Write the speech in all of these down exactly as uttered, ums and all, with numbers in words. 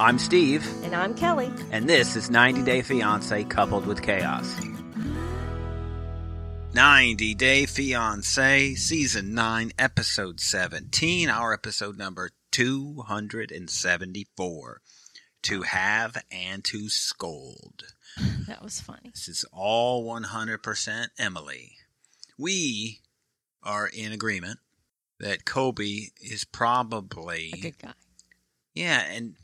I'm Steve. And I'm Kelly. And this is ninety Day Fiancé coupled with chaos. ninety Day Fiancé, Season nine, Episode seventeen, our episode number two hundred seventy-four. To have and to scold. That was funny. This is all one hundred percent Emily. We are in agreement that Kobe is probably... a good guy. Yeah, and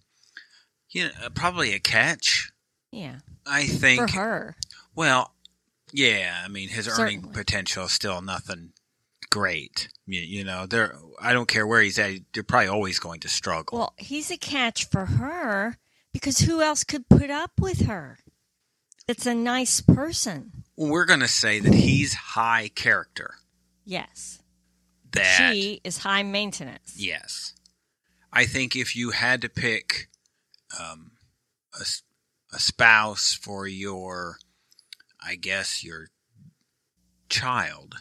you know, probably a catch. Yeah. I think... For her. Well, yeah, I mean, his Certainly. earning potential is still nothing great. You, you know, they're, I don't care where he's at, they're probably always going to struggle. Well, he's a catch for her because who else could put up with her? It's a nice person. Well, we're going to say that he's high character. Yes. That she is high maintenance. Yes. I think if you had to pick um, a, a spouse for your, I guess, your child,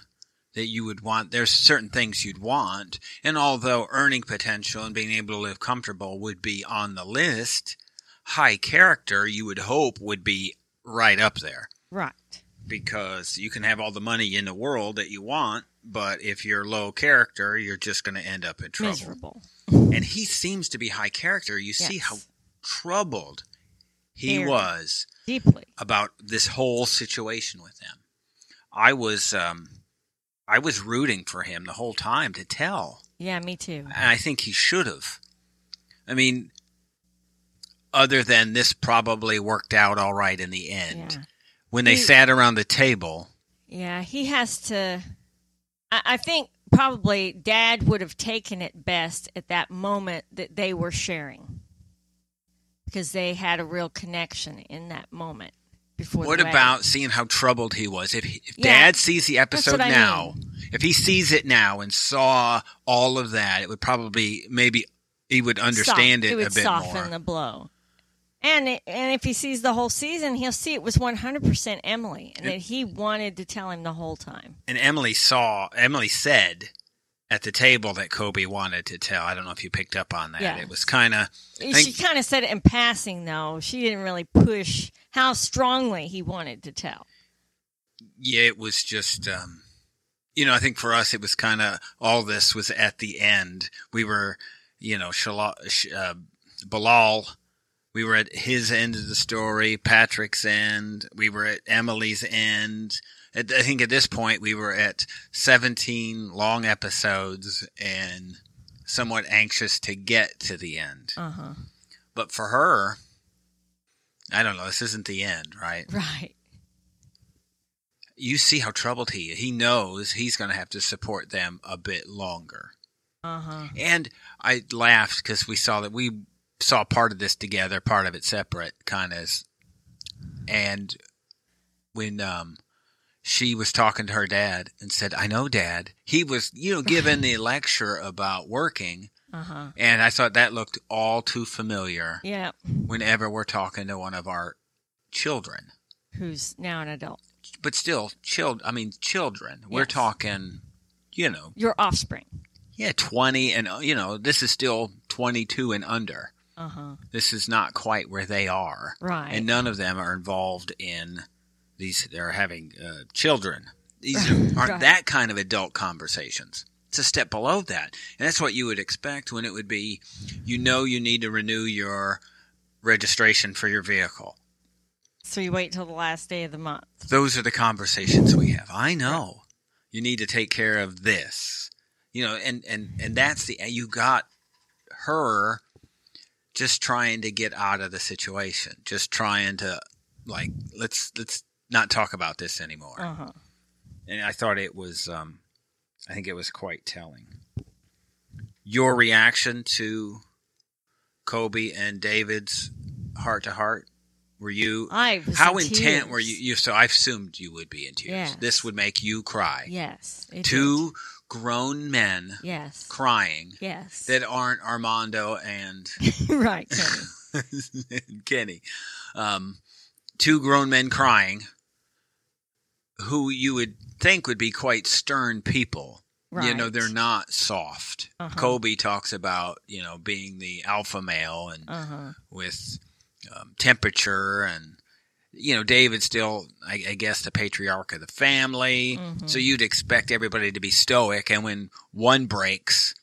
that you would want, there's certain things you'd want. And although earning potential and being able to live comfortable would be on the list, high character, you would hope, would be right up there. Right. Because you can have all the money in the world that you want, but if you're low character, you're just going to end up in trouble. Miserable. And he seems to be high character. You yes. see how troubled he Very was deeply about this whole situation with them. I was um, I was rooting for him the whole time to tell. Yeah, me too. And I think he should have. I mean... other than this probably worked out all right in the end. Yeah. When they he, sat around the table. Yeah, he has to... I, I think probably Dad would have taken it best at that moment that they were sharing. Because they had a real connection in that moment. Before what about seeing how troubled he was? If, he, if yeah, Dad sees the episode now, I mean. if he sees it now and saw all of that, it would probably maybe... he would understand Soft, it, it would a bit soften more. Soften the blow. And it, and if he sees the whole season, he'll see it was one hundred percent Emily, and it, that he wanted to tell him the whole time. And Emily saw, Emily said at the table that Kobe wanted to tell. I don't know if you picked up on that. Yeah. It was kind of... She kind of said it in passing, though. She didn't really push how strongly he wanted to tell. Yeah, it was just... Um, you know, I think for us, it was kind of... all this was at the end. We were... you know, uh, Bilal, we were at his end of the story, Patrick's end, we were at Emily's end. At, I think at this point we were at seventeen long episodes and somewhat anxious to get to the end. Uh-huh. But for her, I don't know, this isn't the end, right? Right. You see how troubled he is. He knows he's going to have to support them a bit longer. Uh-huh. And I laughed because we saw that we saw part of this together, part of it separate, kind of. And when um, she was talking to her dad and said, I know, Dad, he was, you know, giving the lecture about working. Uh-huh. And I thought that looked all too familiar. Yeah. Whenever we're talking to one of our children. Who's now an adult. But still, child, I mean, children. Yes. We're talking, you know. Your offspring. Yeah, twenty, and, you know, this is still twenty-two and under. Uh-huh. This is not quite where they are. Right. And none of them are involved in these, they're having uh, children. These aren't right. that kind of adult conversations. It's a step below that. And that's what you would expect when it would be, you know, you need to renew your registration for your vehicle. So you wait till the last day of the month. Those are the conversations we have. I know. You need to take care of this. You know, and, and, and that's the, you got her just trying to get out of the situation, just trying to like, let's, let's not talk about this anymore. Uh-huh. And I thought it was, um, I think it was quite telling. Your reaction to Kobe and David's heart to heart, were you, I was how in intent tears. Were you, you, so I assumed you would be in tears. Yes. This would make you cry. Yes. Two did. Grown men yes. crying yes. that aren't Armando and right, Kenny. Kenny. Um, two grown men crying who you would think would be quite stern people Right. You know, they're not soft. Uh-huh. Kobe talks about, you know, being the alpha male and uh-huh. with um, temperature and, you know, David's still, I, I guess, the patriarch of the family. Mm-hmm. So you'd expect everybody to be stoic. And when one breaks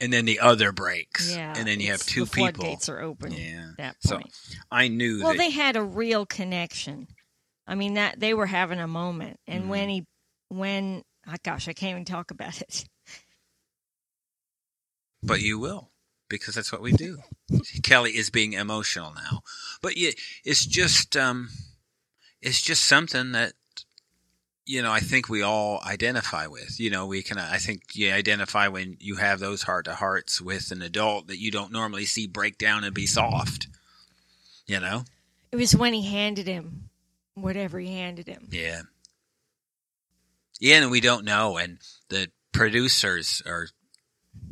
and then the other breaks yeah, and then you have two the people. The floodgates are open yeah. at that point. So I knew Well, that, they had a real connection. I mean, that they were having a moment. And mm-hmm. when he, when... Oh, gosh, I can't even talk about it. But you will, because that's what we do. Kelly is being emotional now. But it's just um, it's just something that, you know, I think we all identify with. You know, we can, I think you identify when you have those heart-to-hearts with an adult that you don't normally see break down and be soft, you know? It was when he handed him whatever he handed him. Yeah. Yeah, and we don't know. And the producers or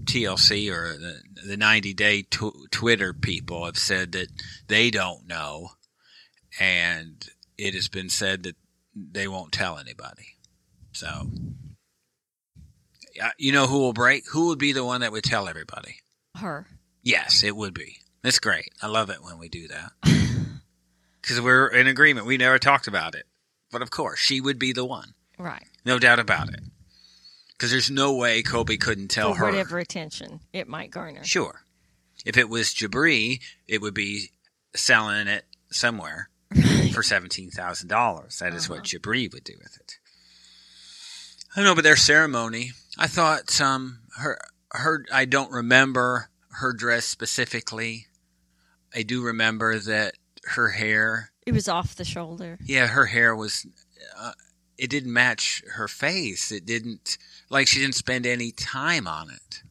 T L C or the, the ninety day tw- Twitter people have said that they don't know. And it has been said that they won't tell anybody. So, you know who will break? Who would be the one that would tell everybody? Her. Yes, it would be. That's great. I love it when we do that. Because we're in agreement. We never talked about it. But, of course, she would be the one. Right. No doubt about it. Because there's no way Kobe couldn't tell her. Whatever attention it might garner. Sure. If it was Jabri, it would be selling it somewhere for seventeen thousand dollars. That uh-huh. is what Jabri would do with it. I don't know, but their ceremony, I thought um, her, her, I don't remember her dress specifically. I do remember that her hair. It was off the shoulder. Yeah, her hair was... Uh, It didn't match her face. It didn't, like she didn't spend any time on it.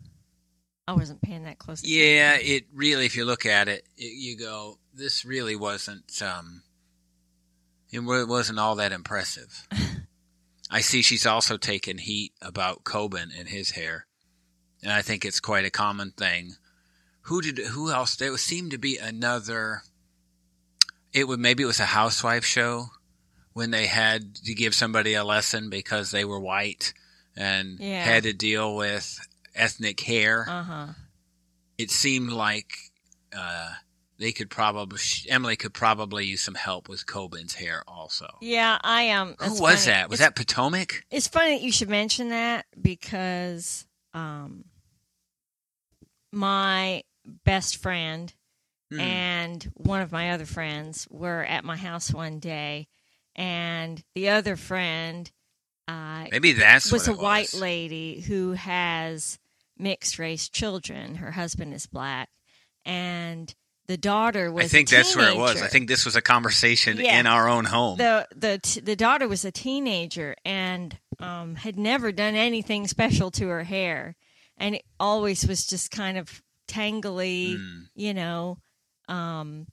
I wasn't paying that close attention. Yeah, it really, if you look at it, it you go, this really wasn't, um, it wasn't all that impressive. I see she's also taken heat about Coben and his hair. And I think it's quite a common thing. Who did, who else? There seemed to be another, it would, maybe it was a housewife show. When they had to give somebody a lesson because they were white and yeah. had to deal with ethnic hair, uh-huh. it seemed like uh, they could probably Emily could probably use some help with Coben's hair also. Yeah, I am. Um, Who was funny. that? Was it's, that Potomac? It's funny that you should mention that because um, my best friend mm. and one of my other friends were at my house one day. And the other friend uh, Maybe that's was what it a white was. lady who has mixed-race children. Her husband is black. And the daughter was a I think a that's teenager. where it was. I think this was a conversation yeah. in our own home. The the t- the daughter was a teenager and um, had never done anything special to her hair. And it always was just kind of tangly, mm. you know. Um,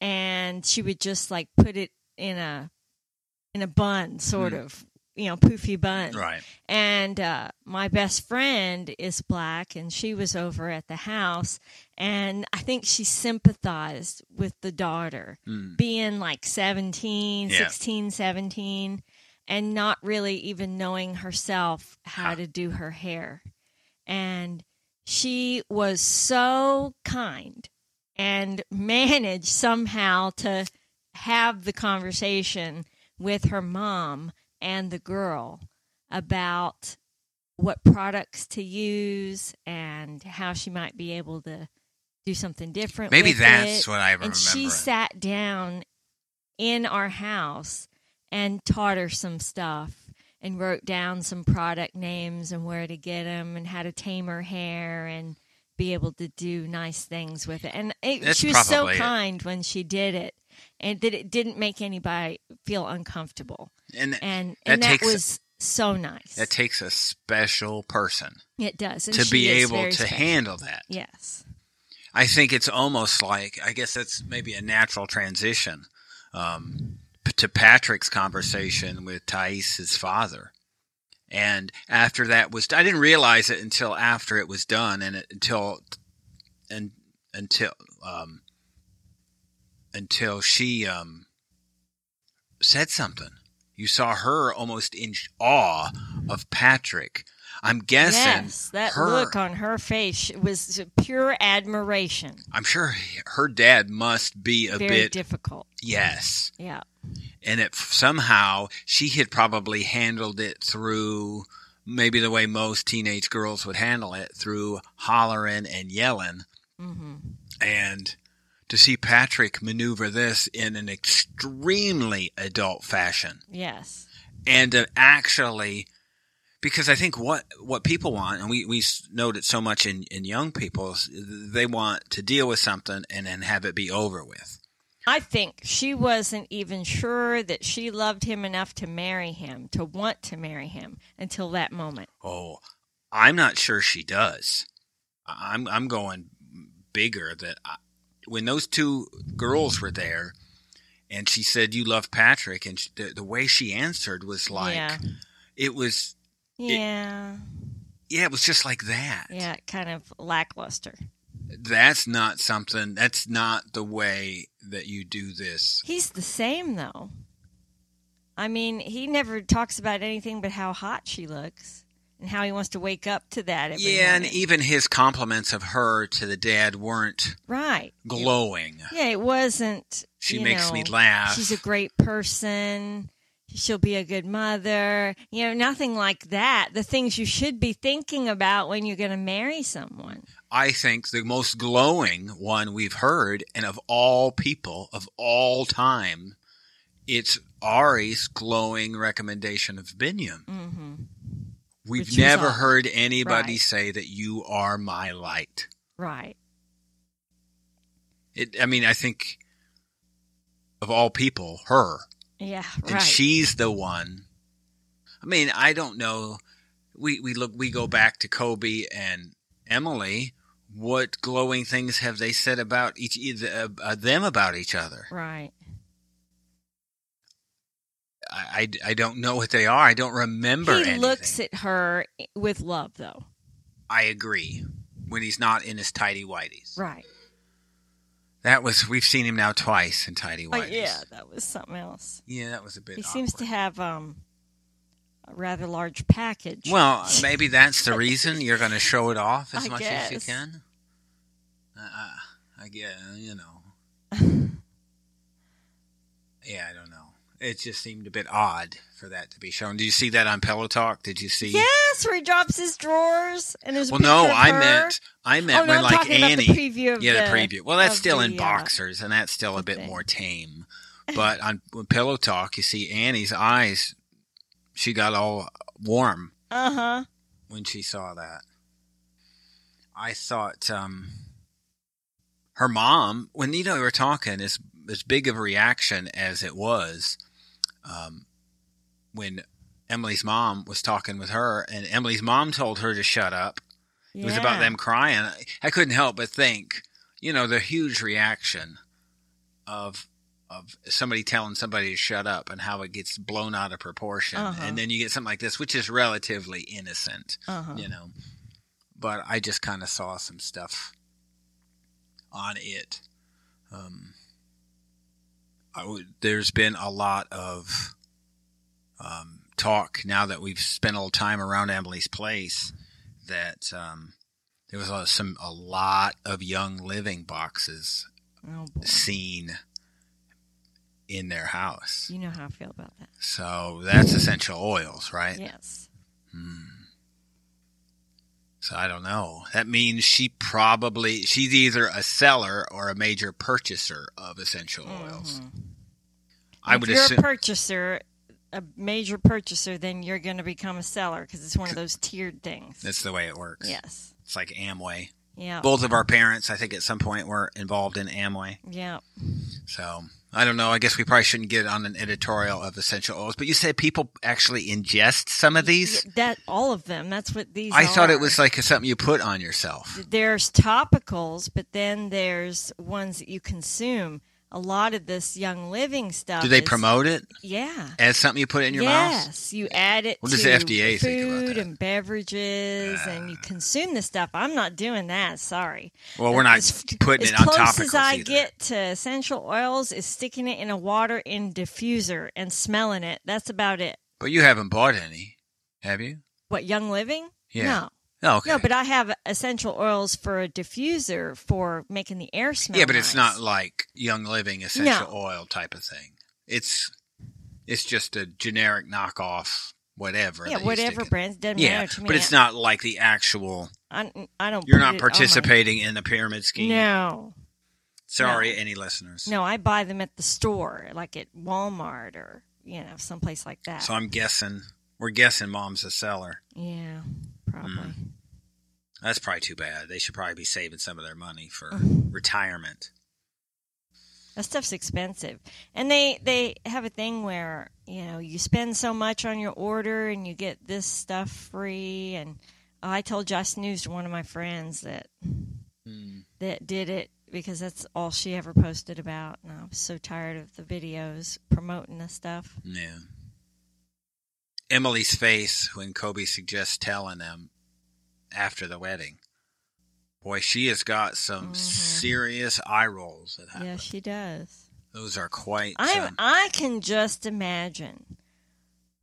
and she would just, like, put it in a... in a bun, sort mm. of, you know, poofy bun. Right. And uh, my best friend is black, and she was over at the house, and I think she sympathized with the daughter mm. being like seventeen, yeah. sixteen, seventeen, and not really even knowing herself how huh. to do her hair. And she was so kind and managed somehow to have the conversation with her mom and the girl about what products to use and how she might be able to do something different. Maybe with that's it. what I remember. And she sat down in our house and taught her some stuff and wrote down some product names and where to get them and how to tame her hair and be able to do nice things with it. And it, she was so kind it. when she did it. And that it didn't make anybody feel uncomfortable. And, th- and, and that, that was a, so nice. That takes a special person. It does. And to be able to special. handle that. Yes. I think it's almost like, I guess that's maybe a natural transition um, to Patrick's conversation with Thais, his father. And after that was, I didn't realize it until after it was done and it, until, and until, um, Until she um, said something. You saw her almost in awe of Patrick. I'm guessing yes, that her, look on her face was pure admiration. I'm sure her dad must be a Very bit difficult. Yes. Yeah. And it somehow she had probably handled it through maybe the way most teenage girls would handle it, through hollering and yelling. Mm-hmm. And to see Patrick maneuver this in an extremely adult fashion. Yes. And to actually, because I think what, what people want, and we, we note it so much in, in young people, is they want to deal with something and then have it be over with. I think she wasn't even sure that she loved him enough to marry him, to want to marry him until that moment. Oh, I'm not sure she does. I'm I'm going bigger that I, when those two girls were there and she said, you love Patrick, and she, the, the way she answered was like, yeah. it was. Yeah. It, yeah, it was just like that. Yeah, kind of lackluster. That's not something, that's not the way that you do this. He's the same, though. I mean, he never talks about anything but how hot she looks and how he wants to wake up to that every Yeah, morning. And even his compliments of her to the dad weren't right. glowing. Yeah, it wasn't. She you makes know, me laugh. She's a great person. She'll be a good mother. You know, nothing like that. The things you should be thinking about when you're going to marry someone. I think the most glowing one we've heard, and of all people, of all time, it's Ari's glowing recommendation of Binyam. Mm-hmm. We've Which never heard anybody right. say that you are my light. Right. It. I mean, I think of all people, her. Yeah, right. And she's the one. I mean, I don't know. We we look. We go back to Kobe and Emily. What glowing things have they said about each uh, them about each other? Right. I, I, I don't know what they are. I don't remember. He anything. looks at her with love, though. I agree. When he's not in his tidy whities, right. That was, we've seen him now twice in Tidy Whities. Oh, yeah, that was something else. Yeah, that was a bit He awkward. Seems to have um, a rather large package. Well, maybe that's the reason you're going to show it off as I much guess. as you can. Uh, I guess, you know. Yeah, I don't know. It just seemed a bit odd for that to be shown. Did you see that on Pillow Talk? Did you see? Yes, where he drops his drawers and there's. Well, no, I her. meant I meant oh, no, when I'm like Annie. About the preview of yeah, the, the preview. Well, that's still the, in boxers, uh, and that's still a bit thing. more tame. But on Pillow Talk, you see Annie's eyes. She got all warm. Uh huh. When she saw that, I thought um, her mom. When you know we were talking, is as big of a reaction as it was. Um, when Emily's mom was talking with her, and Emily's mom told her to shut up. Yeah. It was about them crying. I couldn't help but think, you know, the huge reaction of of somebody telling somebody to shut up and how it gets blown out of proportion. Uh-huh. And then you get something like this, which is relatively innocent, uh-huh. you know. But I just kind of saw some stuff on it. Um, I would, there's been a lot of um, talk now that we've spent a little time around Emily's place that um, there was a, some a lot of Young Living boxes oh seen in their house. You know how I feel about that. So that's essential oils, right? Yes. Hmm. So I don't know. That means she probably, she's either a seller or a major purchaser of essential oils. Mm-hmm. I if would you're assume- a purchaser, a major purchaser, then you're going to become a seller because it's one of those tiered things. That's the way it works. Yes. It's like Amway. Yeah. Both of our parents, I think at some point, were involved in Amway. Yeah. So I don't know. I guess we probably shouldn't get on an editorial of essential oils. But you said people actually ingest some of these? That all of them. That's what these I are. I thought it was like something you put on yourself. There's topicals, but then there's ones that you consume. A lot of this Young Living stuff. Do they is, promote it? Yeah. As something you put in your yes, mouth? Yes. You add it what to does the F D A food think about that? And beverages, uh, and you consume this stuff. I'm not doing that. Sorry. Well, we're not as, putting it on topicals either. As close as I either. get to essential oils is sticking it in a water in diffuser and smelling it. That's about it. But you haven't bought any, have you? What, Young Living? Yeah. No. Oh, okay. No, but I have essential oils for a diffuser for making the air smell. Yeah, but nice. It's not like Young Living essential no. oil type of thing. It's it's just a generic knockoff, whatever. Yeah, whatever brands doesn't yeah, matter to me. But it's not like the actual. I, I don't. You're not participating in the pyramid scheme. No. Sorry, no. any listeners. No, I buy them at the store, like at Walmart or you know someplace like that. So I'm guessing we're guessing Mom's a seller. Yeah. Probably. Mm. That's probably too bad. They should probably be saving some of their money for retirement. That stuff's expensive. And they, they have a thing where, you know, you spend so much on your order and you get this stuff free. And oh, I told you I snoozed one of my friends that mm. that did it because that's all she ever posted about. And I was so tired of the videos promoting the stuff. Yeah. Emily's face when Kobe suggests telling them after the wedding. Boy, she has got some mm-hmm. serious eye rolls that happen. Yeah, she does. Those are quite... I I can just imagine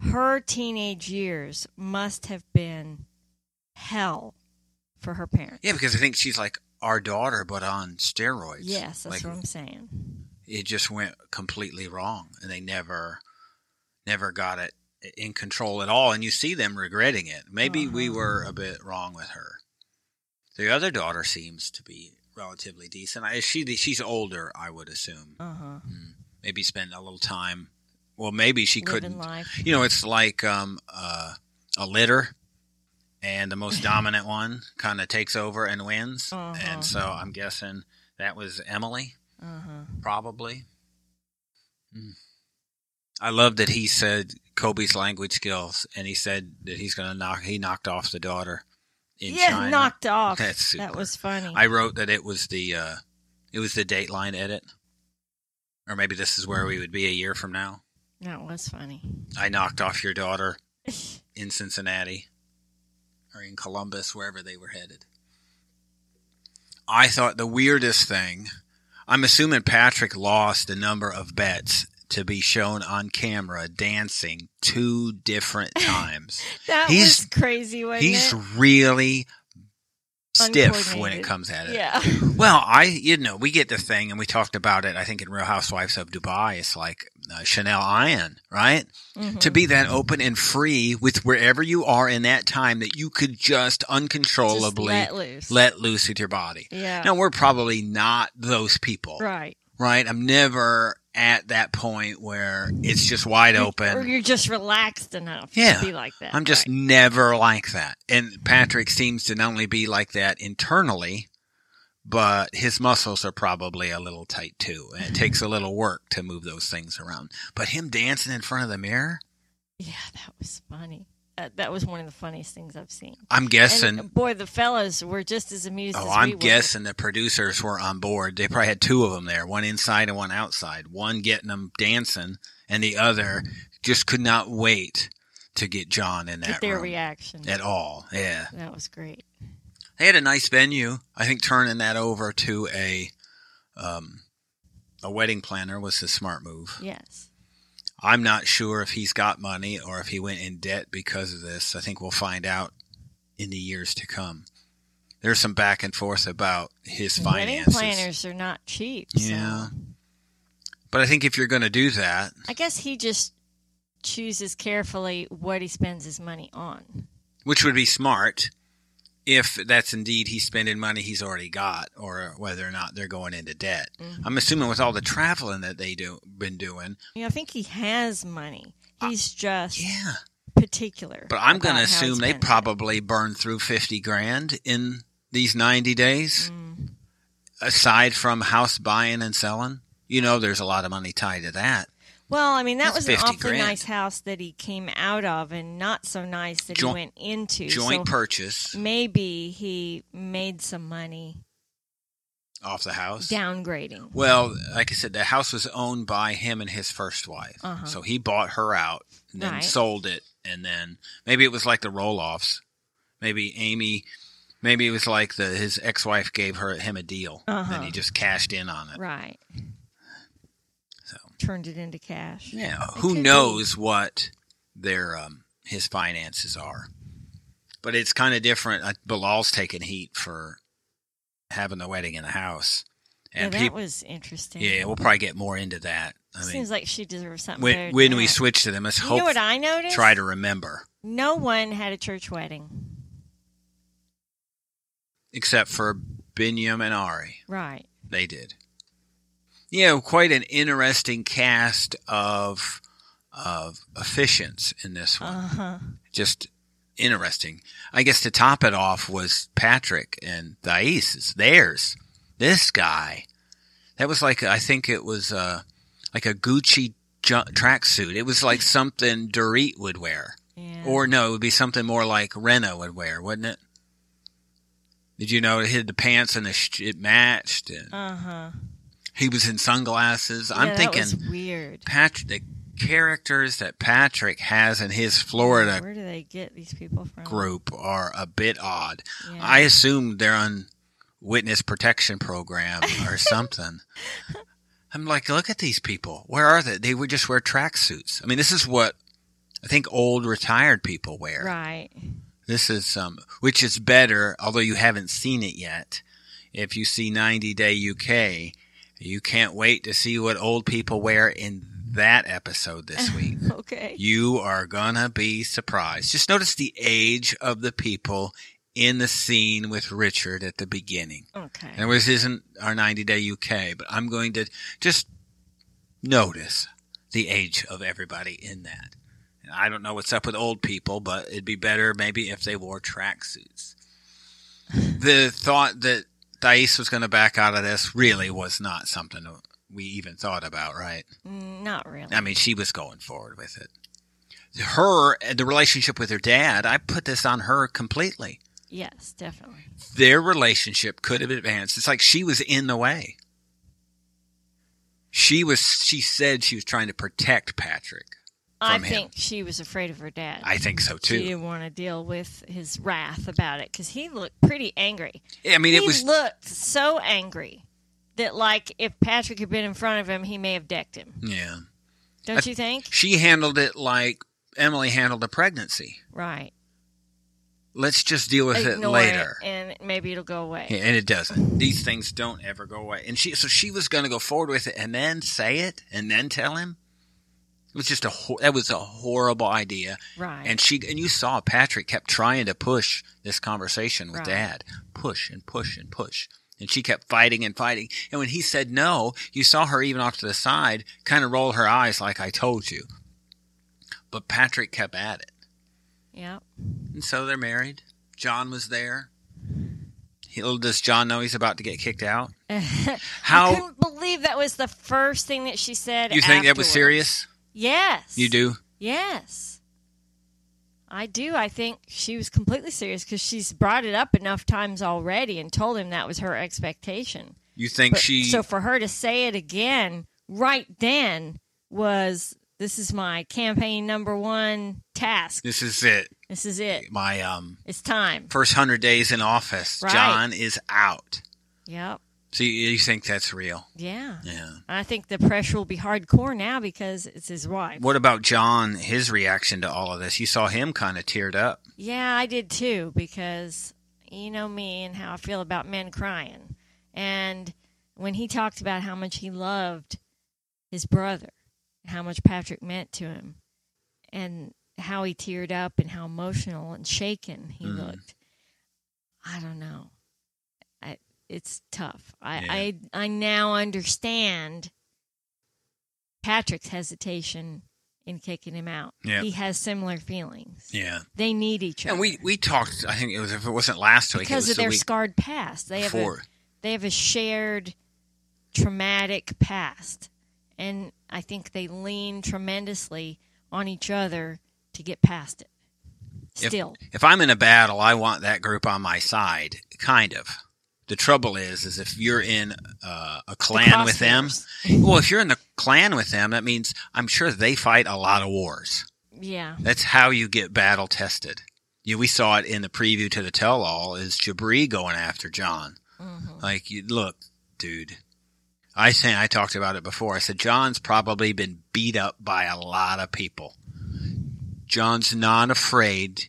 her teenage years must have been hell for her parents. Yeah, because I think she's like our daughter, but on steroids. Yes, that's like, what I'm saying. It just went completely wrong, and they never, never got it in control at all, and you see them regretting it. Maybe uh-huh. we were a bit wrong with her. The other daughter seems to be relatively decent. I, she she's older, I would assume. Uh-huh. Maybe spend a little time. Well, maybe she Living couldn't. Life. You know, it's like um uh, a litter, and the most dominant one kind of takes over and wins. Uh-huh. And so I'm guessing that was Emily, uh-huh. probably. Mm. I love that he said Kobe's language skills, and he said that he's going to knock. He knocked off the daughter in yeah, China. Yeah, knocked off. That's super. That was funny. I wrote that it was the uh, it was the Dateline edit, or maybe this is where we would be a year from now. That was funny. I knocked off your daughter in Cincinnati or in Columbus, wherever they were headed. I thought the weirdest thing. I'm assuming Patrick lost a number of bets to be shown on camera dancing two different times. that he's, was crazy, wasn't he's it? He's really stiff when it comes at it. Yeah. Well, I, you know, we get the thing, and we talked about it, I think, in Real Housewives of Dubai. It's like uh, Chanel Iron, right? Mm-hmm. To be that open and free with wherever you are in that time that you could just uncontrollably just let, loose. let loose with your body. Yeah. Now, we're probably not those people. Right. Right? I'm never... at that point where it's just wide open. Or you're just relaxed enough yeah. to be like that. I'm just right. never like that. And Patrick seems to not only be like that internally, but his muscles are probably a little tight too. And it takes a little work to move those things around. But him dancing in front of the mirror? Yeah, that was funny. Uh, that was one of the funniest things I've seen. I'm guessing. And, boy, the fellas were just as amused oh, as we I'm were. I'm guessing the producers were on board. They probably had two of them there, one inside and one outside. One getting them dancing, and the other just could not wait to get John in that room. Get their room reaction. At all, yeah. That was great. They had a nice venue. I think turning that over to a, um, a wedding planner was a smart move. Yes. I'm not sure if he's got money or if he went in debt because of this. I think we'll find out in the years to come. There's some back and forth about his finances. Wedding planners are not cheap. Yeah. So. But I think if you're going to do that. I guess he just chooses carefully what he spends his money on. Which would be smart if that's indeed he's spending money he's already got or whether or not they're going into debt. Mm-hmm. I'm assuming with all the traveling that they've do, been doing. Yeah, I think he has money. He's I, just yeah. particular. But I'm going to assume they probably burned through fifty grand in these ninety days, mm. aside from house buying and selling. You know there's a lot of money tied to that. Well, I mean, that That's was an awfully grand. nice house that he came out of and not so nice that joint, he went into. Joint so purchase. Maybe he made some money. Off the house? Downgrading. Well, like I said, the house was owned by him and his first wife. Uh-huh. So he bought her out and then right. sold it. And then maybe it was like the roll-offs. Maybe Amy, maybe it was like the his ex-wife gave her him a deal. Uh-huh. And he just cashed in on it. Right. Turned it into cash. Yeah, who knows what their um, his finances are? But it's kind of different. I, Bilal's taking heat for having the wedding in the house. And yeah, that people, was interesting. Yeah, we'll probably get more into that. I mean, seems like she deserves something. When, when we switch to them, let's you hope, know what I noticed? Try to remember. No one had a church wedding. Except for Binyam and Ari. Right. They did. You know, quite an interesting cast of of officiants in this one. Uh-huh. Just interesting. I guess to top it off was Patrick and Thais. It's theirs. This guy. That was like, I think it was a, like a Gucci ju- tracksuit. It was like something Dorit would wear. Yeah. Or no, it would be something more like Rena would wear, wouldn't it? Did you know it hid the pants and the sh- it matched? Uh-huh. He was in sunglasses. Yeah, I'm that thinking was weird. Patrick, the characters that Patrick has in his Florida Where do they get these people from? Group are a bit odd. Yeah. I assume they're on witness protection program or something. I'm like, look at these people. Where are they? They would just wear tracksuits. I mean, this is what I think old retired people wear. Right. This is, um, which is better, although you haven't seen it yet. If you see ninety day U K, you can't wait to see what old people wear in that episode this week. Okay. You are going to be surprised. Just notice the age of the people in the scene with Richard at the beginning. Okay. And this isn't our ninety day U K, but I'm going to just notice the age of everybody in that. I don't know what's up with old people, but it'd be better maybe if they wore tracksuits. The thought that Thais was going to back out of this really was not something we even thought about, right? Not really. I mean, she was going forward with it. Her, the relationship with her dad, I put this on her completely. Yes, definitely. Their relationship could have advanced. It's like she was in the way. She was. She said she was trying to protect Patrick. I him. think she was afraid of her dad. I think so, too. She didn't want to deal with his wrath about it because he looked pretty angry. I mean, he it was... He looked so angry that, like, if Patrick had been in front of him, he may have decked him. Yeah. Don't I, you think? She handled it like Emily handled a pregnancy. Right. Let's just deal with Ignore it later. It and maybe it'll go away. Yeah, and it doesn't. These things don't ever go away. And she, so she was going to go forward with it and then say it and then tell him. It was just a that was a horrible idea, right? And she and you saw Patrick kept trying to push this conversation with right. Dad, push and push and push, and she kept fighting and fighting. And when he said no, you saw her even off to the side, kind of roll her eyes like I told you. But Patrick kept at it. Yeah. And so they're married. John was there. Little does John know he's about to get kicked out. How I couldn't believe that was the first thing that she said. You think afterwards. That was serious? Yes. You do? Yes. I do. I think she was completely serious because she's brought it up enough times already and told him that was her expectation. You think but, she... So for her to say it again right then was, this is my campaign number one task. This is it. This is it. My... um. It's time. First hundred days in office. Right. John is out. Yep. So you think that's real? Yeah. Yeah. I think the pressure will be hardcore now because it's his wife. What about John, his reaction to all of this? You saw him kind of teared up. Yeah, I did too because you know me and how I feel about men crying. And when he talked about how much he loved his brother, how much Patrick meant to him, and how he teared up and how emotional and shaken he mm. looked, I don't know. It's tough. I, yeah. I I now understand Patrick's hesitation in kicking him out. Yeah. He has similar feelings. Yeah. They need each other. And we, we talked, I think it was if it wasn't last week. Because it was of their the week scarred past. They have, a, they have a shared traumatic past. And I think they lean tremendously on each other to get past it. Still. If, if I'm in a battle, I want that group on my side, kind of. The trouble is, is if you're in uh, a clan with them, well, if you're in the clan with them, that means I'm sure they fight a lot of wars. Yeah. That's how you get battle tested. You know, we saw it in the preview to the tell-all is Jabri going after John. Mm-hmm. Like, you, look, dude, I think I talked about it before. I said, John's probably been beat up by a lot of people. John's not afraid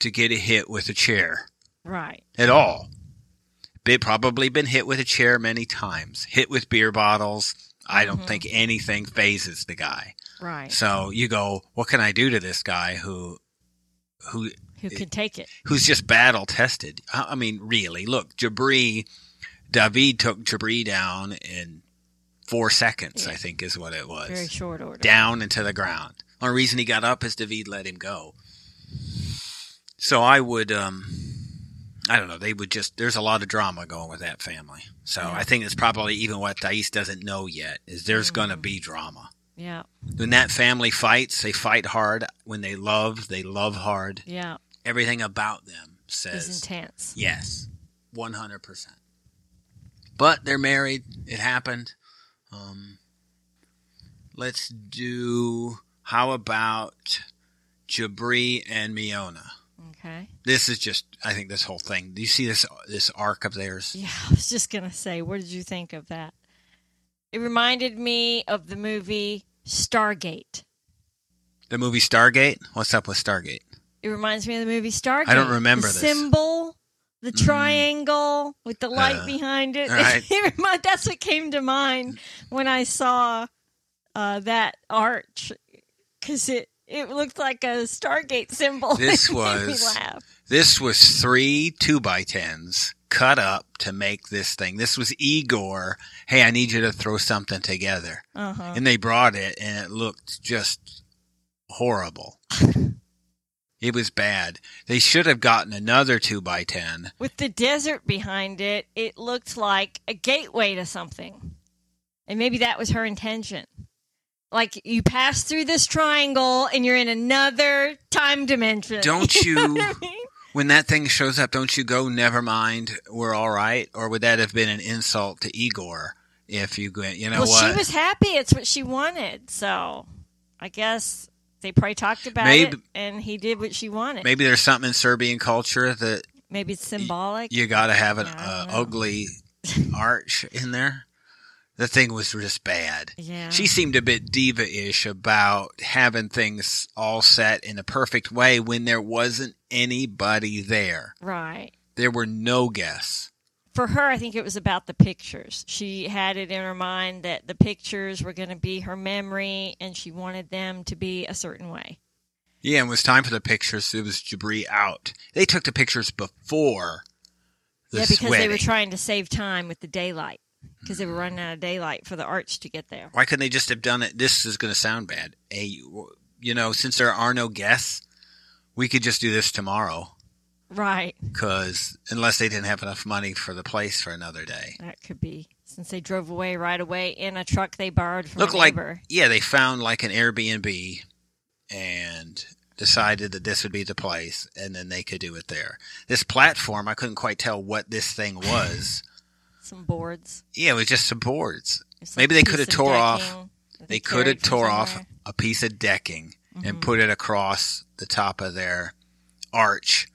to get hit with a chair. Right. At all. They've probably been hit with a chair many times. Hit with beer bottles. I don't mm-hmm. think anything phases the guy. Right. So you go, what can I do to this guy who who who can take it? Who's just battle tested. I mean, really. Look, Jabri David took Jabri down in four seconds, yeah. I think is what it was. Very short order. Down into the ground. The only reason he got up is David let him go. So I would um, I don't know, they would just there's a lot of drama going with that family. So yeah. I think it's probably even what Thais doesn't know yet is there's mm-hmm. gonna be drama. Yeah. When that family fights, they fight hard. When they love, they love hard. Yeah. Everything about them says it's intense. Yes. One hundred percent. But they're married. It happened. Um, let's do how about Jabri and Miona? Okay. This is just, I think, this whole thing. Do you see this this arc of theirs? Yeah, I was just going to say, what did you think of that? It reminded me of the movie Stargate. The movie Stargate? What's up with Stargate? It reminds me of the movie Stargate. I don't remember the this. Symbol. The triangle mm. with the light uh, behind it. Right. That's what came to mind when I saw uh, that arch because it, it looked like a Stargate symbol. This was, made me laugh. This was three two by tens cut up to make this thing. This was Igor. Hey, I need you to throw something together. Uh-huh. And they brought it, and it looked just horrible. It was bad. They should have gotten another two by ten. With the desert behind it, it looked like a gateway to something. And maybe that was her intention. Like, you pass through this triangle, and you're in another time dimension. Don't you, you know what I mean? When that thing shows up, don't you go, never mind, we're all right? Or would that have been an insult to Igor if you went, you know well, what? Well, she was happy. It's what she wanted. So, I guess... They probably talked about maybe, it, and he did what she wanted. Maybe there's something in Serbian culture that... Maybe it's symbolic. You, you got to have an uh, ugly arch in there. The thing was just bad. Yeah. She seemed a bit diva-ish about having things all set in a perfect way when there wasn't anybody there. Right. There were no guests. For her, I think it was about the pictures. She had it in her mind that the pictures were going to be her memory, and she wanted them to be a certain way. Yeah, and it was time for the pictures. It was Jabri out. They took the pictures before the Yeah, because wedding. They were trying to save time with the daylight, because mm-hmm. they were running out of daylight for the arch to get there. Why couldn't they just have done it? This is going to sound bad. A, you know, since there are no guests, we could just do this tomorrow. Right. Because unless they didn't have enough money for the place for another day. That could be. Since they drove away right away in a truck they borrowed from Looked a neighbor. Like, yeah, they found like an Airbnb and decided that this would be the place and then they could do it there. This platform, I couldn't quite tell what this thing was. Some boards. Yeah, it was just some boards. Like Maybe they could have tore off. They could have tore off a piece of decking mm-hmm. and put it across the top of their arch.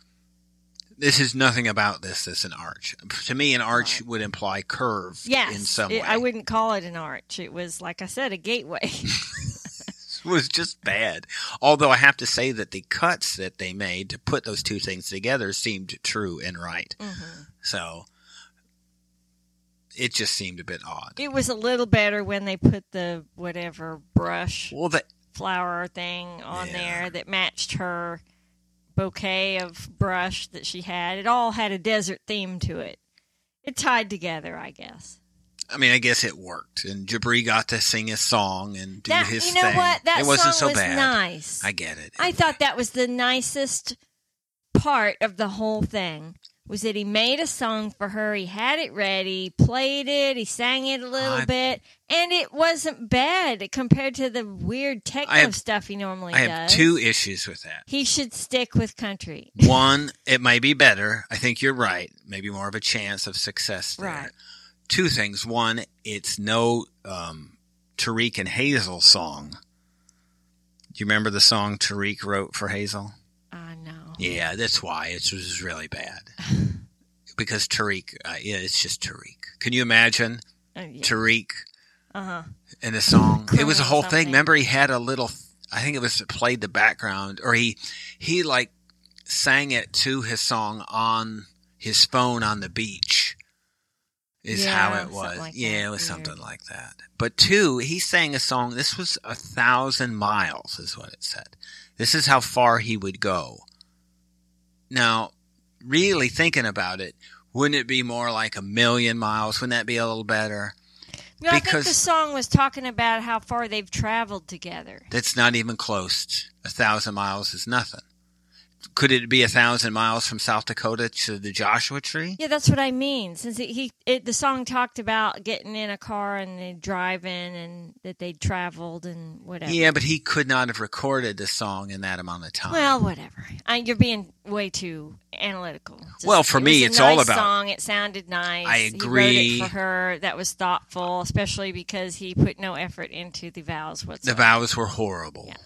This is nothing about this. This is an arch. To me, an arch would imply curve yes, in some way. It, I wouldn't call it an arch. It was, like I said, a gateway. It was just bad. Although I have to say that the cuts that they made to put those two things together seemed true and right. Mm-hmm. So it just seemed a bit odd. It was a little better when they put the whatever brush well, the, flower thing on yeah. there that matched her bouquet of brush that she had. It all had a desert theme to it. It tied together, I guess. I mean, I guess it worked. And Jabri got to sing his song and do that, his thing. You know thing. What? That it song wasn't so was bad. Nice. I get it. I thought that was the nicest part of the whole thing, was that he made a song for her. He had it ready, played it, he sang it a little I, bit, and it wasn't bad compared to the weird techno have, stuff he normally I does. I have two issues with that. He should stick with country. One, it may be better. I think you're right. Maybe more of a chance of success there. Right. Two things. One, it's no um, Tariq and Hazel song. Do you remember the song Tariq wrote for Hazel? Yeah, that's why it was really bad. Because Tariq, uh, yeah, it's just Tariq. Can you imagine uh, yeah. Tariq uh-huh. in a song? It was a whole something. thing. Remember, he had a little, I think it was played the background, or he, he like sang it to his song on his phone on the beach is yeah, how it was. Like yeah, that. It was mm-hmm. something like that. But two, he sang a song. This was a thousand miles is what it said. This is how far he would go. Now, really thinking about it, wouldn't it be more like a million miles? Wouldn't that be a little better? No, because I think the song was talking about how far they've traveled together. That's not even close. A thousand miles is nothing. Could it be a thousand miles from South Dakota to the Joshua Tree? Yeah, that's what I mean. Since it, he, it, the song talked about getting in a car and they driving and that they traveled and whatever. Yeah, but he could not have recorded the song in that amount of time. Well, whatever. I, you're being way too analytical. Just, well, for it me, it's nice all about song. It sounded nice. I agree. He wrote it for her. That was thoughtful, especially because he put no effort into the vows whatsoever. The vows were horrible. Yeah.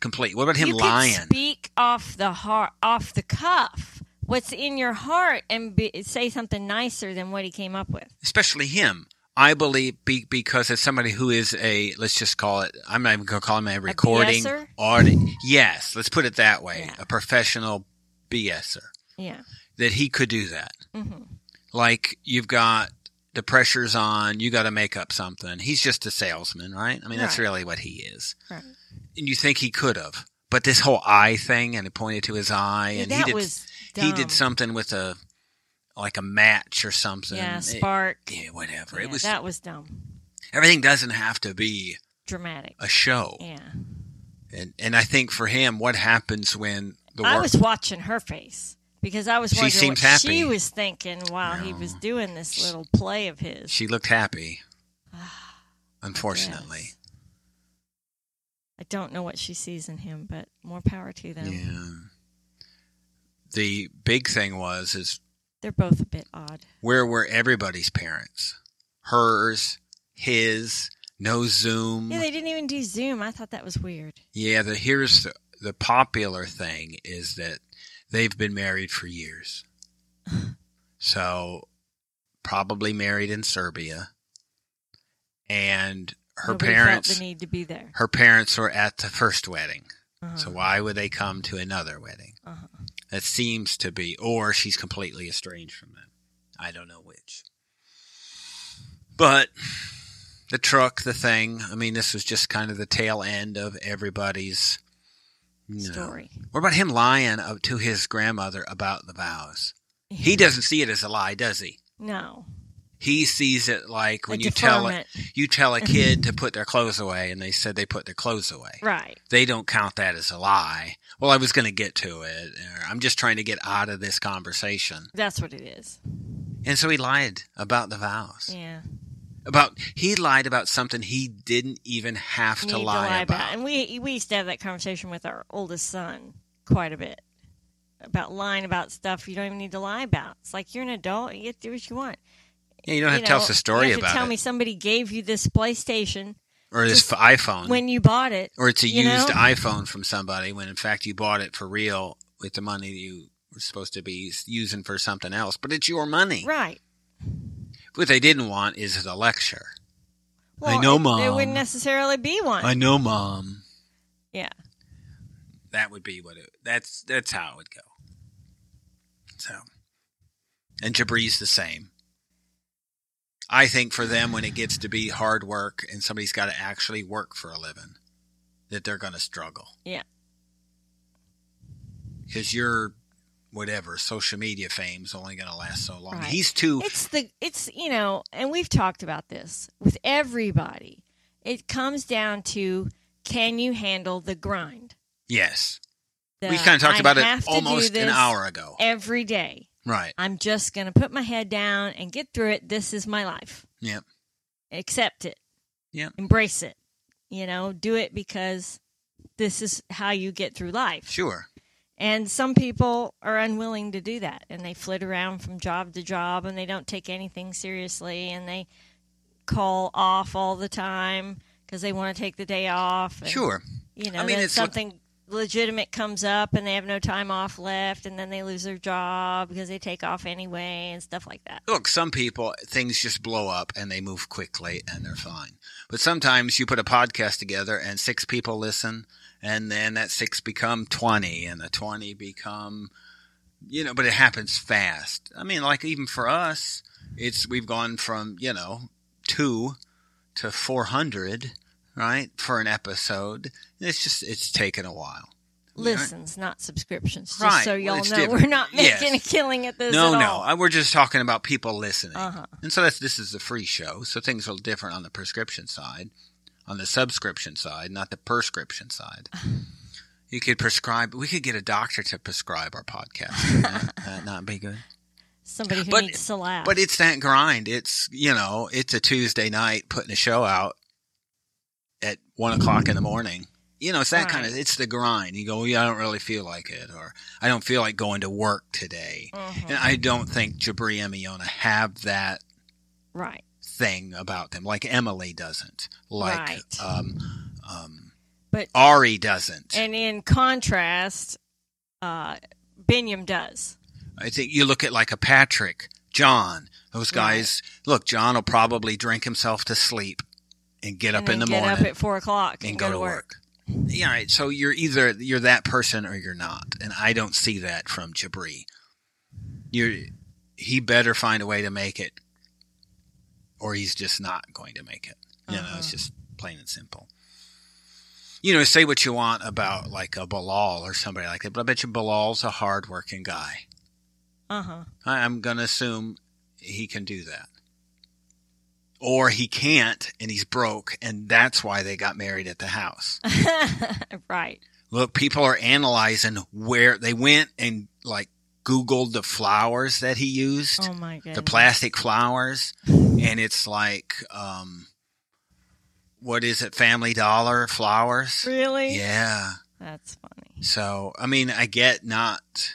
Complete. What about him you lying? You can speak off the heart, off the cuff, what's in your heart, and be, say something nicer than what he came up with. Especially him, I believe, be, because as somebody who is a, let's just call it, I'm not even going to call him a recording a artist. Yes, let's put it that way, yeah. A professional BSer. Yeah, that he could do that. Mm-hmm. Like you've got the pressure's on, you got to make up something. He's just a salesman, right? I mean, right. That's really what he is. Right. And you think he could have, but this whole eye thing, and he pointed to his eye, and yeah, he did. Was dumb. He did something with a, like a match or something. Yeah, spark. It, yeah, whatever. Yeah, it was that was dumb. Everything doesn't have to be dramatic. A show. Yeah. And and I think for him, what happens when the I work- was watching her face because I was wondering she what happy. She was thinking while no. he was doing this little play of his. She looked happy. Unfortunately. Yes. I don't know what she sees in him, but more power to them. Yeah. The big thing was is they're both a bit odd. Where were everybody's parents? Hers, his, no Zoom. Yeah, they didn't even do Zoom. I thought that was weird. Yeah, the here's the, the popular thing is that they've been married for years. So probably married in Serbia. And her Nobody parents felt the need to be there. Her parents were at the first wedding. Uh-huh. So why would they come to another wedding? Uh-huh. That seems to be, or she's completely estranged from them. I don't know which. But the truck, the thing, I mean, this was just kind of the tail end of everybody's story. Know. What about him lying to his grandmother about the vows? Yeah. He doesn't see it as a lie, does he? No. He sees it like when you tell a, you tell a kid to put their clothes away and they said they put their clothes away. Right. They don't count that as a lie. Well, I was going to get to it. Or, I'm just trying to get out of this conversation. That's what it is. And so he lied about the vows. Yeah. About he lied about something he didn't even have to lie, to lie about. about. And we we used to have that conversation with our oldest son quite a bit. About lying about stuff you don't even need to lie about. It's like you're an adult. You get to do what you want. Yeah, you don't have you to know, tell us a story you have about to tell it. Tell me somebody gave you this PlayStation or this iPhone when you bought it, or it's a used know? iPhone from somebody when in fact you bought it for real with the money that you were supposed to be using for something else. But it's your money, right? What they didn't want is a lecture. Well, I know, it, Mom. There wouldn't necessarily be one. I know, Mom. Yeah, that would be what it. That's that's how it would go. So, and Jabri's the same. I think for them, when it gets to be hard work and somebody's got to actually work for a living, that they're going to struggle. Yeah. Because your whatever social media fame is only going to last so long. Right. He's too. It's the it's you know, and we've talked about this with everybody. It comes down to, can you handle the grind? Yes. The, we kind of talked I about it almost an hour ago. Every day. Right. I'm just going to put my head down and get through it. This is my life. Yeah. Accept it. Yeah. Embrace it. You know, do it because this is how you get through life. Sure. And some people are unwilling to do that, and they flit around from job to job, and they don't take anything seriously, and they call off all the time because they want to take the day off. And, sure. You know, I mean, it's something... What- legitimate comes up and they have no time off left, and then they lose their job because they take off anyway and stuff like that. Look, some people, things just blow up and they move quickly and they're fine. But sometimes you put a podcast together and six people listen and then that six become twenty, and the twenty become, you know, but it happens fast. I mean, like even for us, it's we've gone from, you know, two to four hundred, right, for an episode. It's just, it's taken a while. Listens, right? Not subscriptions. Just right. So y'all it's know different. We're not making yes. a killing at this no, at all. No, no. We're just talking about people listening. Uh-huh. And so that's, this is a free show, so things are different on the prescription side, on the subscription side, not the prescription side. You could prescribe. We could get a doctor to prescribe our podcast. Would that, that not be good? Somebody who but, needs to laugh. But it's that grind. It's, you know, it's a Tuesday night putting a show out at one o'clock in the morning. You know, it's that right. kind of, it's the grind. You go, yeah, I don't really feel like it, or I don't feel like going to work today. Mm-hmm. And I don't think Jabri and Miona have that right thing about them. Like Emily doesn't. Like right. um, um, but, Ari doesn't. And in contrast, uh, Binyam does. I think you look at like a Patrick, John, those guys, right. look, John will probably drink himself to sleep and get and up in the get morning. Get up at four o'clock. And, and go, go to work. work. Yeah, right. So you're either you're that person or you're not, and I don't see that from Jabri. You, he better find a way to make it, or he's just not going to make it. You uh-huh. know, it's just plain and simple. You know, say what you want about like a Bilal or somebody like that, but I bet you Bilal's a hardworking guy. Uh huh. I'm gonna assume he can do that. Or he can't, and he's broke, and that's why they got married at the house. Right. Look, people are analyzing where they went and, like, Googled the flowers that he used. Oh, my goodness. The plastic flowers. And it's like, um, what is it, Family Dollar flowers? Really? Yeah. That's funny. So, I mean, I get not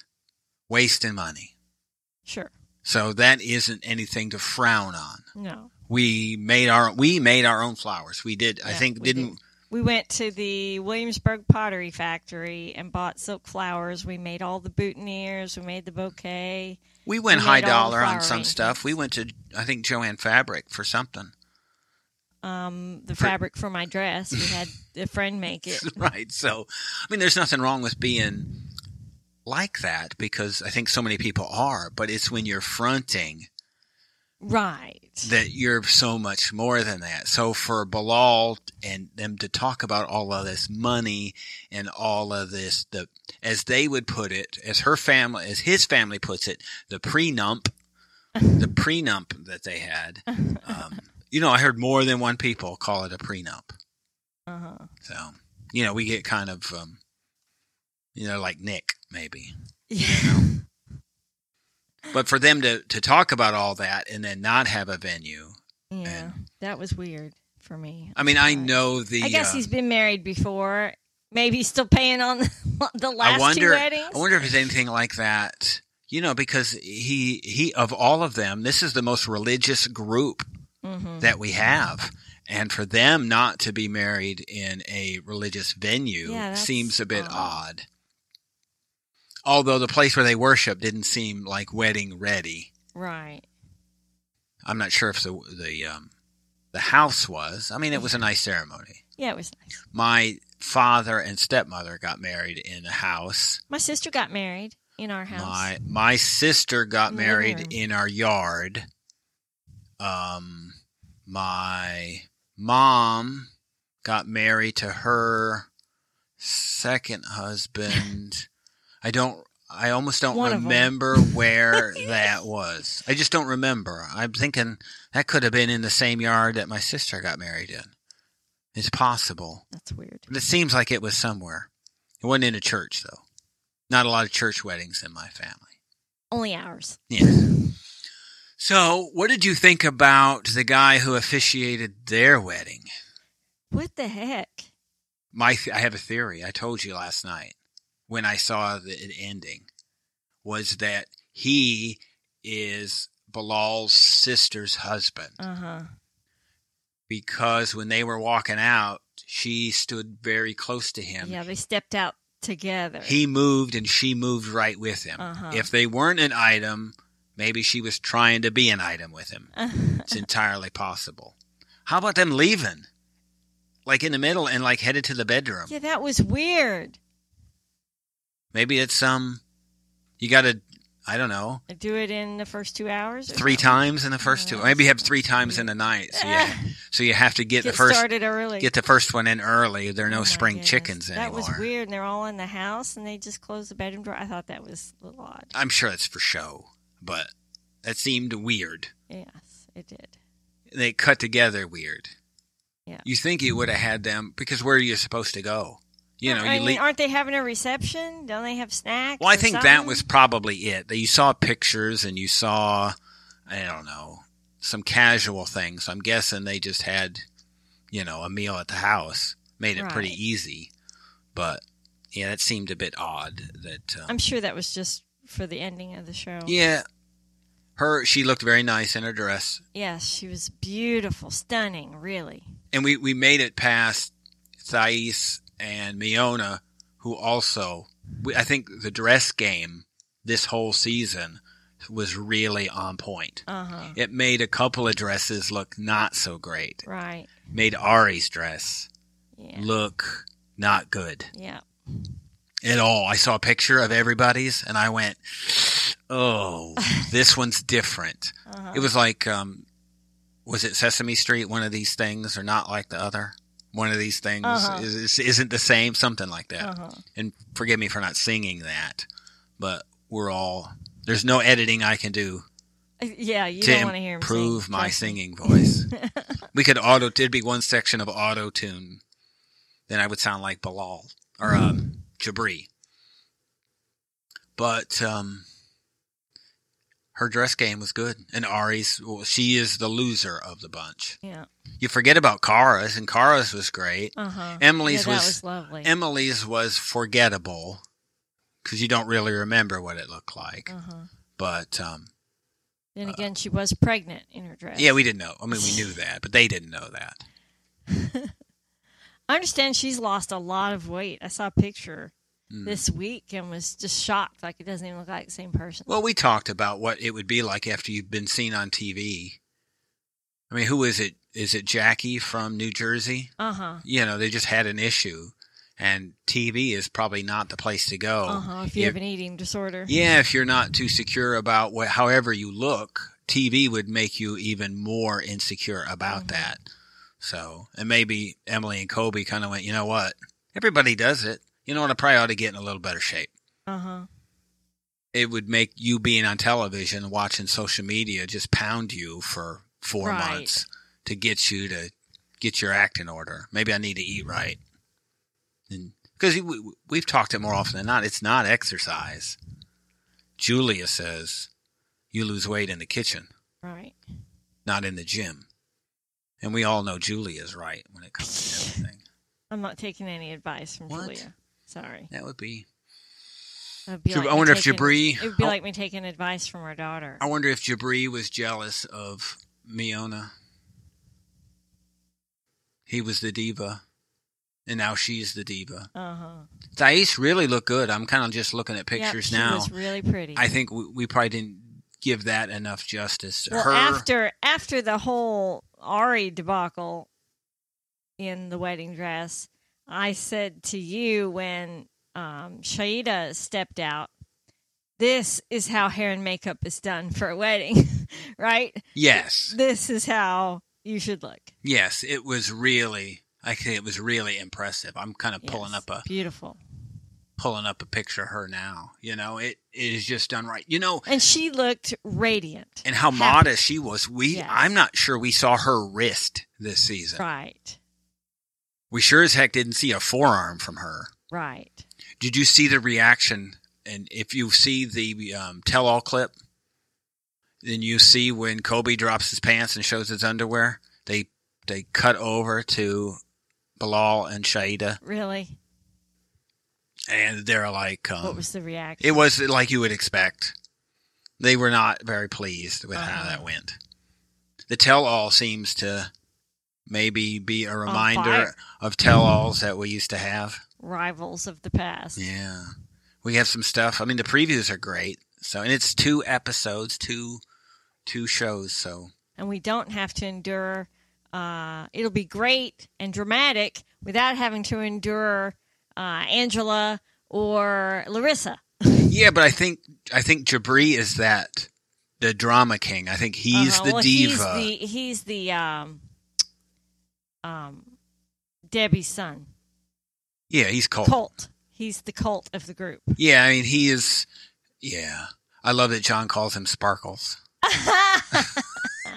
wasting money. Sure. So that isn't anything to frown on. No. We made our we made our own flowers. We did. Yeah, I think we didn't. Did. We went to the Williamsburg Pottery Factory and bought silk flowers. We made all the boutonnieres. We made the bouquet. We went we high dollar on some stuff. We went to I think Joanne Fabric for something. Um, the for, fabric for my dress. We had a friend make it. Right. So I mean, there's nothing wrong with being like that because I think so many people are. But it's when you're fronting. Right. That you're so much more than that. So for Bilal and them to talk about all of this money and all of this, the as they would put it, as her family, as his family puts it, the prenup, the prenup that they had. Um, you know, I heard more than one people call it a prenup. Uh-huh. So, you know, we get kind of, um, you know, like Nick maybe. Yeah. You know? But for them to, to talk about all that and then not have a venue. Yeah, and, that was weird for me. I mean, I know the... I guess uh, he's been married before. Maybe he's still paying on the, the last I wonder, two weddings. I wonder if it's anything like that. You know, because he, he of all of them, this is the most religious group mm-hmm. that we have. And for them not to be married in a religious venue yeah, seems a bit uh, odd. Although the place where they worship didn't seem like wedding ready, right? I'm not sure if the the um, the house was. I mean, it was a nice ceremony. Yeah, it was nice. My father and stepmother got married in a house. My sister got married in our house. My my sister got in married in our yard. Um, my mom got married to her second husband. I don't. I almost don't One remember where that was. I just don't remember. I'm thinking that could have been in the same yard that my sister got married in. It's possible. That's weird. But it seems like it was somewhere. It wasn't in a church, though. Not a lot of church weddings in my family. Only ours. Yes. So, what did you think about the guy who officiated their wedding? What the heck? My, th- I have a theory. I told you last night. When I saw the ending, was that he is Bilal's sister's husband. Uh-huh. Because when they were walking out, she stood very close to him. Yeah, they stepped out together. He moved and she moved right with him. Uh-huh. If they weren't an item, maybe she was trying to be an item with him. It's entirely possible. How about them leaving? like in the middle and like headed to the bedroom. Yeah, that was weird. Maybe it's um, you got to, I don't know. Do it in the first two hours? Or three something? times in the first two. Maybe you have three times in the night. So you, so you have to get, get the first started early. Get the first one in early. There are no oh spring goodness. chickens anymore. That was weird. And they're all in the house and they just closed the bedroom door. I thought that was a little odd. I'm sure it's for show, but that seemed weird. Yes, it did. They cut together weird. Yeah. You think you would have had them because where are you supposed to go? You know, I you mean, le- aren't they having a reception? Don't they have snacks? Well, I think something? that was probably it. You saw pictures and you saw, I don't know, some casual things. I'm guessing they just had, you know, a meal at the house. Made it right. pretty easy. But, yeah, that seemed a bit odd. That um, I'm sure that was just for the ending of the show. Yeah. Her, she looked very nice in her dress. Yes, she was beautiful, stunning, really. And we, we made it past Thais and Miona, who also, we, I think the dress game this whole season was really on point. Uh-huh. It made a couple of dresses look not so great. Right. Made Ari's dress yeah. look not good. Yeah. At all. I saw a picture of everybody's, and I went, oh, this one's different. Uh-huh. It was like, um, was it Sesame Street, one of these things, or not like the other? One of these things uh-huh. is, isn't the same, something like that. Uh-huh. And forgive me for not singing that, but we're all, there's no editing I can do. Yeah, you to don't want to hear me improve sing. my singing voice. We could auto, it'd be one section of auto tune. Then I would sound like Bilal or um, Jabri. But um, her dress game was good. And Ari's, well, she is the loser of the bunch. Yeah. You forget about Kara's, and Kara's was great. Uh-huh. Emily's yeah, was, was lovely. Emily's was forgettable because you don't really remember what it looked like. Uh-huh. But um, then again, uh, she was pregnant in her dress. Yeah, we didn't know. I mean, we knew that, but they didn't know that. I understand she's lost a lot of weight. I saw a picture mm. this week and was just shocked. Like it doesn't even look like the same person. Well, we talked about what it would be like after you've been seen on T V. I mean, who is it? Is it Jackie from New Jersey? Uh-huh. You know, they just had an issue, and T V is probably not the place to go. Uh-huh, if you if, have an eating disorder. Yeah, if you're not too secure about what, however you look, T V would make you even more insecure about mm-hmm. that. So, and maybe Emily and Kobe kind of went, you know what? Everybody does it. You know what? I probably ought to get in a little better shape. Uh-huh. It would make you being on television, watching social media, just pound you for four right. months. To get you to get your act in order. Maybe I need to eat right. And because we, we've talked it more often than not. It's not exercise. Julia says you lose weight in the kitchen. Right. Not in the gym. And we all know Julia's right when it comes to everything. I'm not taking any advice from what? Julia. Sorry. That would be... Would be Jab- like I wonder if taking, Jabri... It would be I, like me taking advice from our daughter. I wonder if Jabri was jealous of Miona. He was the diva, and now she's the diva. Uh-huh. Thais really looked good. I'm kind of just looking at pictures yep, she now. She was really pretty. I think we, we probably didn't give that enough justice. Well, Her... after after the whole Ari debacle in the wedding dress, I said to you when um, Shaida stepped out, this is how hair and makeup is done for a wedding, right? Yes. This is how... You should look. Yes, it was really. I think it was really impressive. I'm kind of pulling yes, up a beautiful, pulling up a picture of her now. You know, it, it is just done right. You know, and she looked radiant. And how happy. modest she was. We, yes. I'm not sure we saw her wrist this season. Right. We sure as heck didn't see a forearm from her. Right. Did you see the reaction? And if you see the um, tell-all clip. Then you see when Kobe drops his pants and shows his underwear, they they cut over to Bilal and Shaida. Really? And they're like... Um, what was the reaction? It was like you would expect. They were not very pleased with uh-huh. how that went. The tell-all seems to maybe be a reminder of tell-alls that we used to have. Rivals of the past. Yeah. We have some stuff. I mean, the previews are great. So, and it's two episodes, two, two shows. So, and we don't have to endure Uh, it'll be great and dramatic without having to endure uh, Angela or Larissa. Yeah, but I think I think Jabri is that the drama king. I think he's uh-huh. the well, diva. He's the, he's the um, um, Debbie's son. Yeah, he's cult. Cult. He's the cult of the group. Yeah, I mean he is. Yeah, I love that John calls him Sparkles.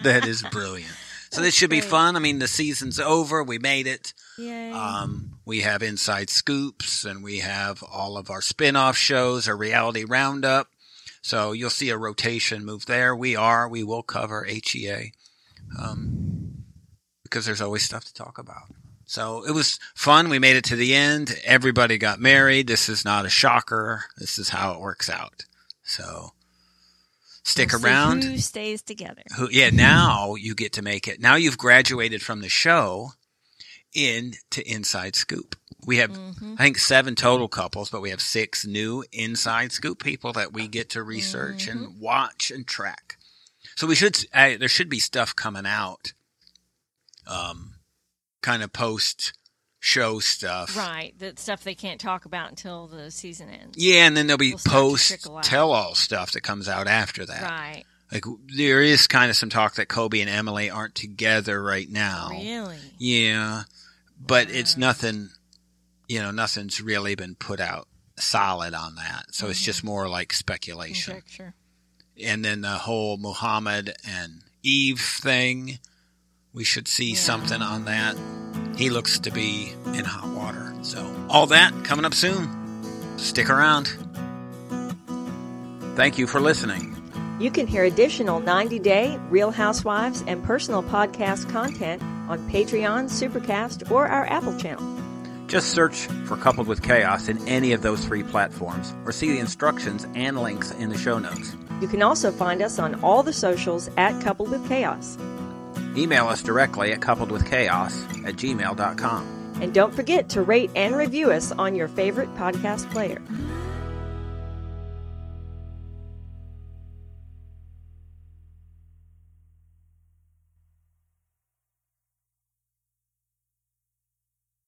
That is brilliant. So this should be fun. I mean, the season's over. We made it. Yay. Um, we have Inside Scoops, and we have all of our spin-off shows, our reality roundup. So you'll see a rotation move there. We are. We will cover H E A um, because there's always stuff to talk about. So it was fun. We made it to the end. Everybody got married. This is not a shocker. This is how it works out. So... Stick we'll around. Who stays together? Who, yeah, now you get to make it. Now you've graduated from the show in to Inside Scoop. We have, mm-hmm. I think, seven total couples, but we have six new Inside Scoop people that we get to research mm-hmm. and watch and track. So we should. Uh, there should be stuff coming out, um, kind of post. Show stuff. Right. The stuff they can't talk about until the season ends. Yeah, and then there'll be we'll post tell all stuff that comes out after that. Right. Like there is kind of some talk that Kobe and Emily aren't together right now. Really? Yeah. But wow. It's nothing, you know, nothing's really been put out solid on that. So mm-hmm. It's just more like speculation. Conjecture. And then the whole Muhammad and Eve thing, we should see yeah. something on that. He looks to be in hot water. So all that coming up soon. Stick around. Thank you for listening. You can hear additional ninety day Real Housewives and personal podcast content on Patreon, Supercast, or our Apple channel. Just search for Coupled with Chaos in any of those three platforms or see the instructions and links in the show notes. You can also find us on all the socials at Coupled with Chaos. Email us directly at coupledwithchaos at gmail dot com. And don't forget to rate and review us on your favorite podcast player.